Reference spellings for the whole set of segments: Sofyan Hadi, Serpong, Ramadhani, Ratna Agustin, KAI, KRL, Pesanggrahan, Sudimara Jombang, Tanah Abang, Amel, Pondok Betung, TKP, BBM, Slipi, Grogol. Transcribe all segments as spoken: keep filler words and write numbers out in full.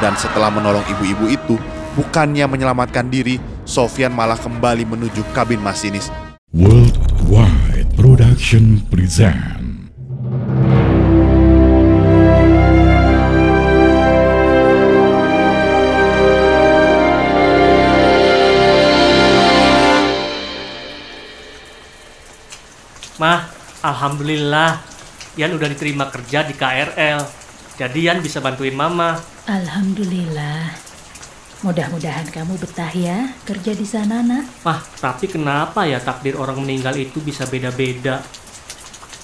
Dan setelah menolong ibu-ibu itu, bukannya menyelamatkan diri, Sofyan malah kembali menuju kabin masinis. Worldwide Production Present. Mah, alhamdulillah, Yan udah diterima kerja di K R L. Jadi Yan bisa bantuin Mama. Alhamdulillah. Mudah-mudahan kamu betah ya kerja di sana, Nak. Mah, tapi kenapa ya takdir orang meninggal itu bisa beda-beda?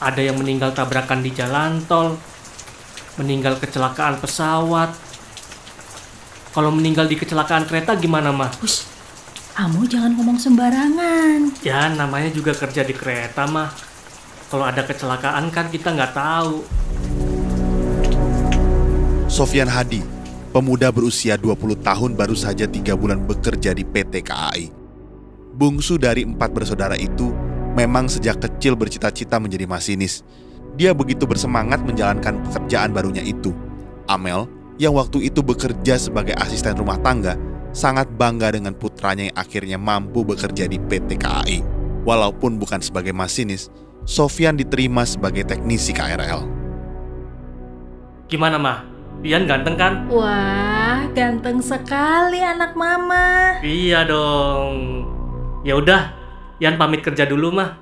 Ada yang meninggal tabrakan di jalan tol, meninggal kecelakaan pesawat. Kalau meninggal di kecelakaan kereta gimana, Mah? Ush. Kamu jangan ngomong sembarangan. Ya, namanya juga kerja di kereta, Mah. Kalau ada kecelakaan kan kita nggak tahu. Sofyan Hadi, pemuda berusia dua puluh tahun baru saja tiga bulan bekerja di P T K A I. Bungsu dari empat bersaudara itu memang sejak kecil bercita-cita menjadi masinis. Dia begitu bersemangat menjalankan pekerjaan barunya itu. Amel, yang waktu itu bekerja sebagai asisten rumah tangga, sangat bangga dengan putranya yang akhirnya mampu bekerja di P T K A I. Walaupun bukan sebagai masinis, Sofyan diterima sebagai teknisi K R L. Gimana, Mah? Ian ganteng kan? Wah, ganteng sekali anak Mama. Iya dong. Ya udah, Ian pamit kerja dulu, Mah.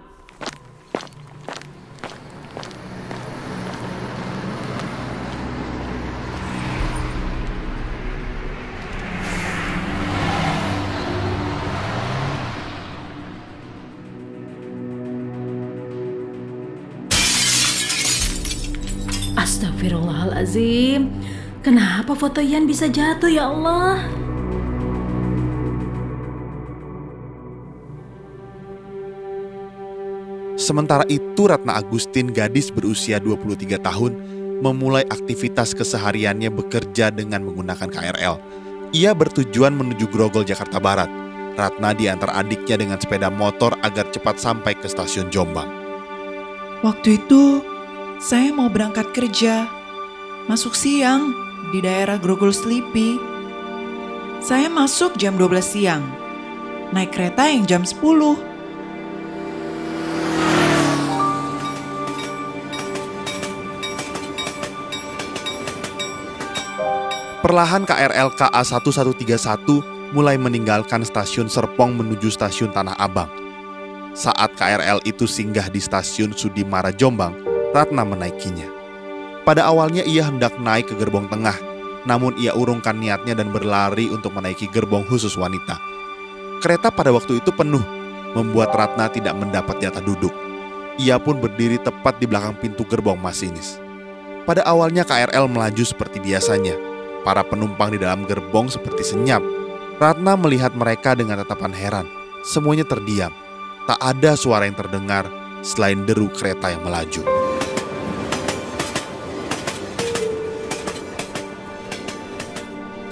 Astagfirullahalazim. Kenapa foto Yan bisa jatuh ya Allah? Sementara itu Ratna Agustin, gadis berusia dua puluh tiga tahun, memulai aktivitas kesehariannya bekerja dengan menggunakan K R L. Ia bertujuan menuju Grogol, Jakarta Barat. Ratna diantar adiknya dengan sepeda motor agar cepat sampai ke stasiun Jombang. Waktu itu saya mau berangkat kerja, masuk siang di daerah Grogol Slipi. Saya masuk jam dua belas siang, naik kereta yang jam sepuluh. Perlahan K R L K A satu satu tiga satu mulai meninggalkan stasiun Serpong menuju stasiun Tanah Abang. Saat K R L itu singgah di stasiun Sudimara Jombang, Ratna menaikinya. Pada awalnya ia hendak naik ke gerbong tengah, namun ia urungkan niatnya dan berlari untuk menaiki gerbong khusus wanita. Kereta pada waktu itu penuh, membuat Ratna tidak mendapat jatah duduk. Ia pun berdiri tepat di belakang pintu gerbong masinis. Pada awalnya K R L melaju seperti biasanya. Para penumpang di dalam gerbong seperti senyap. Ratna melihat mereka dengan tatapan heran. Semuanya terdiam. Tak ada suara yang terdengar selain deru kereta yang melaju.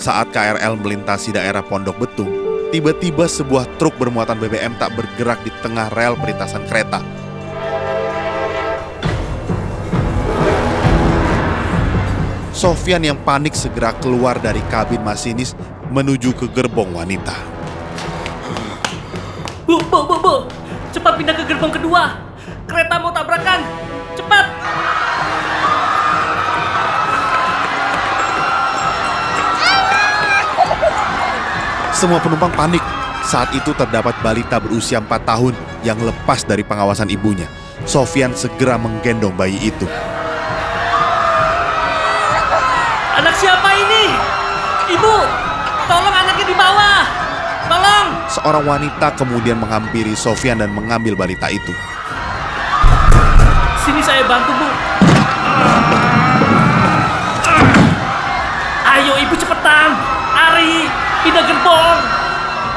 Saat K R L melintasi daerah Pondok Betung, tiba-tiba sebuah truk bermuatan B B M tak bergerak di tengah rel perlintasan kereta. Sofyan yang panik segera keluar dari kabin masinis menuju ke gerbong wanita. Bu, bu, bu, bu. Cepat pindah ke gerbong kedua. Kereta mau tabrakan. Cepat. Semua penumpang panik. Saat itu terdapat balita berusia empat tahun yang lepas dari pengawasan ibunya. Sofyan segera menggendong bayi itu. Anak siapa ini? Ibu, tolong anaknya di bawah. Tolong. Seorang wanita kemudian menghampiri Sofyan dan mengambil balita itu. Sini saya bantu, Bu. Ayo Ibu cepetan. Ari. Pindah gerbong.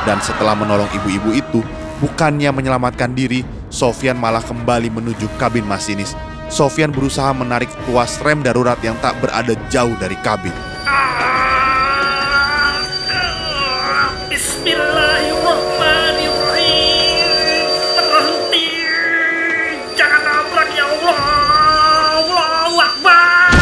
Dan setelah menolong ibu-ibu itu, bukannya menyelamatkan diri, Sofyan malah kembali menuju kabin masinis. Sofyan berusaha menarik tuas rem darurat yang tak berada jauh dari kabin. Bismillahirrahmanirrahim. Berhenti. Jangan nabrak ya Allah. Allahu Akbar.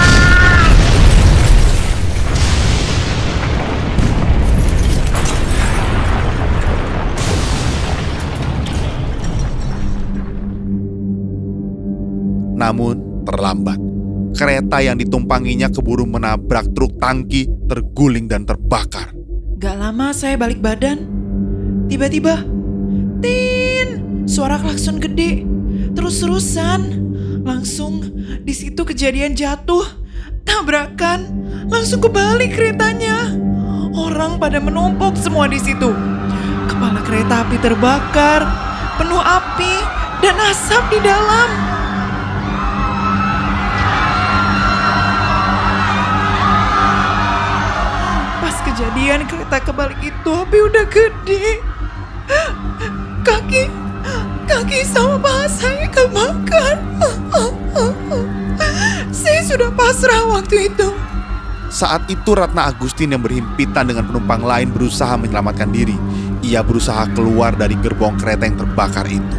Namun terlambat. Kereta yang ditumpanginya keburu menabrak truk tangki, terguling dan terbakar. Gak lama saya balik badan. Tiba-tiba, tin, suara klakson gede. Terus-terusan. Langsung di situ kejadian jatuh, tabrakan, langsung kebalik keretanya. Orang pada menumpuk semua di situ. Kepala kereta api terbakar, penuh api dan asap di dalam. Kejadian kereta kebalik itu api udah gede. Kaki, kaki sama paha saya kebakar. Saya sudah pasrah waktu itu. Saat itu Ratna Agustin yang berhimpitan dengan penumpang lain berusaha menyelamatkan diri. Ia berusaha keluar dari gerbong kereta yang terbakar itu.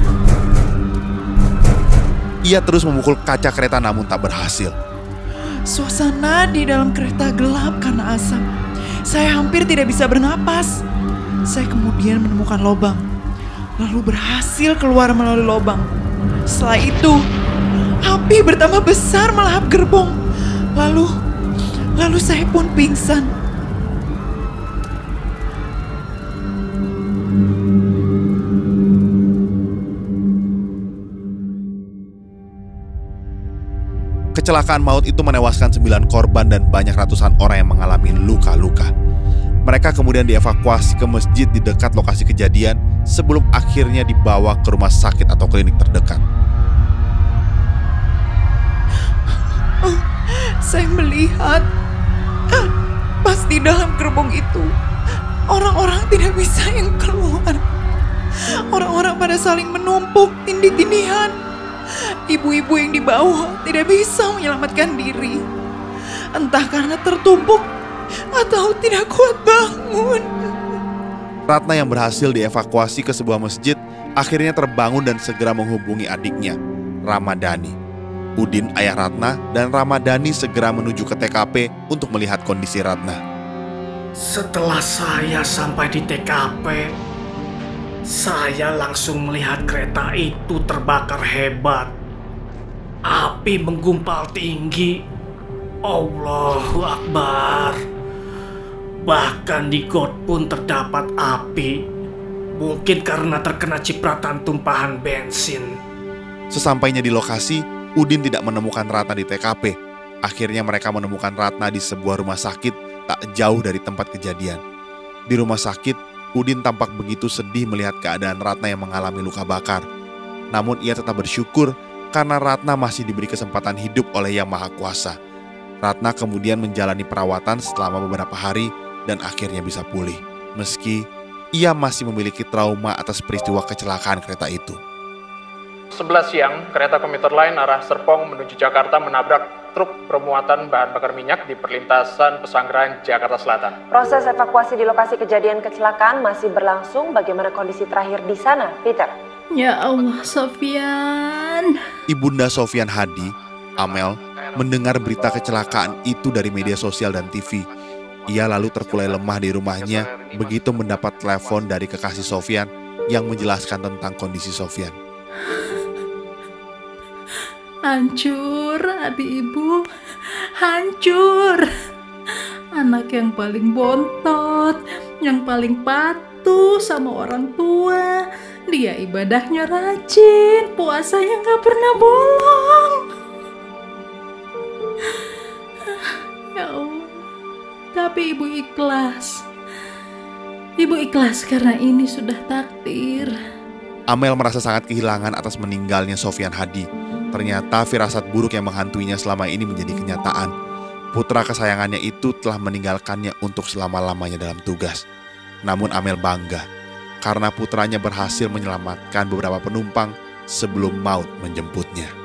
Ia terus memukul kaca kereta namun tak berhasil. Suasana di dalam kereta gelap karena asap. Saya hampir tidak bisa bernapas. Saya kemudian menemukan lubang, lalu berhasil keluar melalui lubang. Setelah itu, api bertambah besar melahap gerbong. Lalu, lalu saya pun pingsan. Kecelakaan maut itu menewaskan sembilan korban dan banyak ratusan orang yang mengalami luka-luka. Mereka kemudian dievakuasi ke masjid di dekat lokasi kejadian sebelum akhirnya dibawa ke rumah sakit atau klinik terdekat. Saya melihat pas di dalam gerbong itu orang-orang tidak bisa yang keluar. Orang-orang pada saling menumpuk, tindih-tindihan. Ibu-ibu yang dibawa tidak bisa menyelamatkan diri. Entah karena tertumpuk atau tidak kuat bangun. Ratna yang berhasil dievakuasi ke sebuah masjid akhirnya terbangun dan segera menghubungi adiknya, Ramadhani. Udin, ayah Ratna, dan Ramadhani segera menuju ke T K P untuk melihat kondisi Ratna. Setelah saya sampai di T K P, saya langsung melihat kereta itu terbakar hebat. Api menggumpal tinggi. Allahu Akbar. Bahkan di got pun terdapat api. Mungkin karena terkena cipratan tumpahan bensin. Sesampainya di lokasi, Udin tidak menemukan Ratna di T K P. Akhirnya mereka menemukan Ratna di sebuah rumah sakit tak jauh dari tempat kejadian. Di rumah sakit, Udin tampak begitu sedih melihat keadaan Ratna yang mengalami luka bakar. Namun ia tetap bersyukur karena Ratna masih diberi kesempatan hidup oleh Yang Maha Kuasa. Ratna kemudian menjalani perawatan selama beberapa hari dan akhirnya bisa pulih. Meski ia masih memiliki trauma atas peristiwa kecelakaan kereta itu. sebelas siang, kereta komuter lain arah Serpong menuju Jakarta menabrak truk bermuatan bahan bakar minyak di perlintasan Pesanggrahan, Jakarta Selatan. Proses evakuasi di lokasi kejadian kecelakaan masih berlangsung. Bagaimana kondisi terakhir di sana, Peter? Ya Allah, Sofyan. Ibunda Sofyan Hadi, Amel, mendengar berita kecelakaan itu dari media sosial dan T V. Ia lalu terkulai lemah di rumahnya begitu mendapat telepon dari kekasih Sofyan yang menjelaskan tentang kondisi Sofyan. Hancur, adik ibu, hancur. Anak yang paling bontot, yang paling patuh sama orang tua. Dia ibadahnya rajin, puasanya gak pernah bolong. Ya Allah, tapi ibu ikhlas. Ibu ikhlas karena ini sudah takdir. Amel merasa sangat kehilangan atas meninggalnya Sofyan Hadi. Ternyata firasat buruk yang menghantuinya selama ini menjadi kenyataan. Putra kesayangannya itu telah meninggalkannya untuk selama-lamanya dalam tugas. Namun Amel bangga karena putranya berhasil menyelamatkan beberapa penumpang sebelum maut menjemputnya.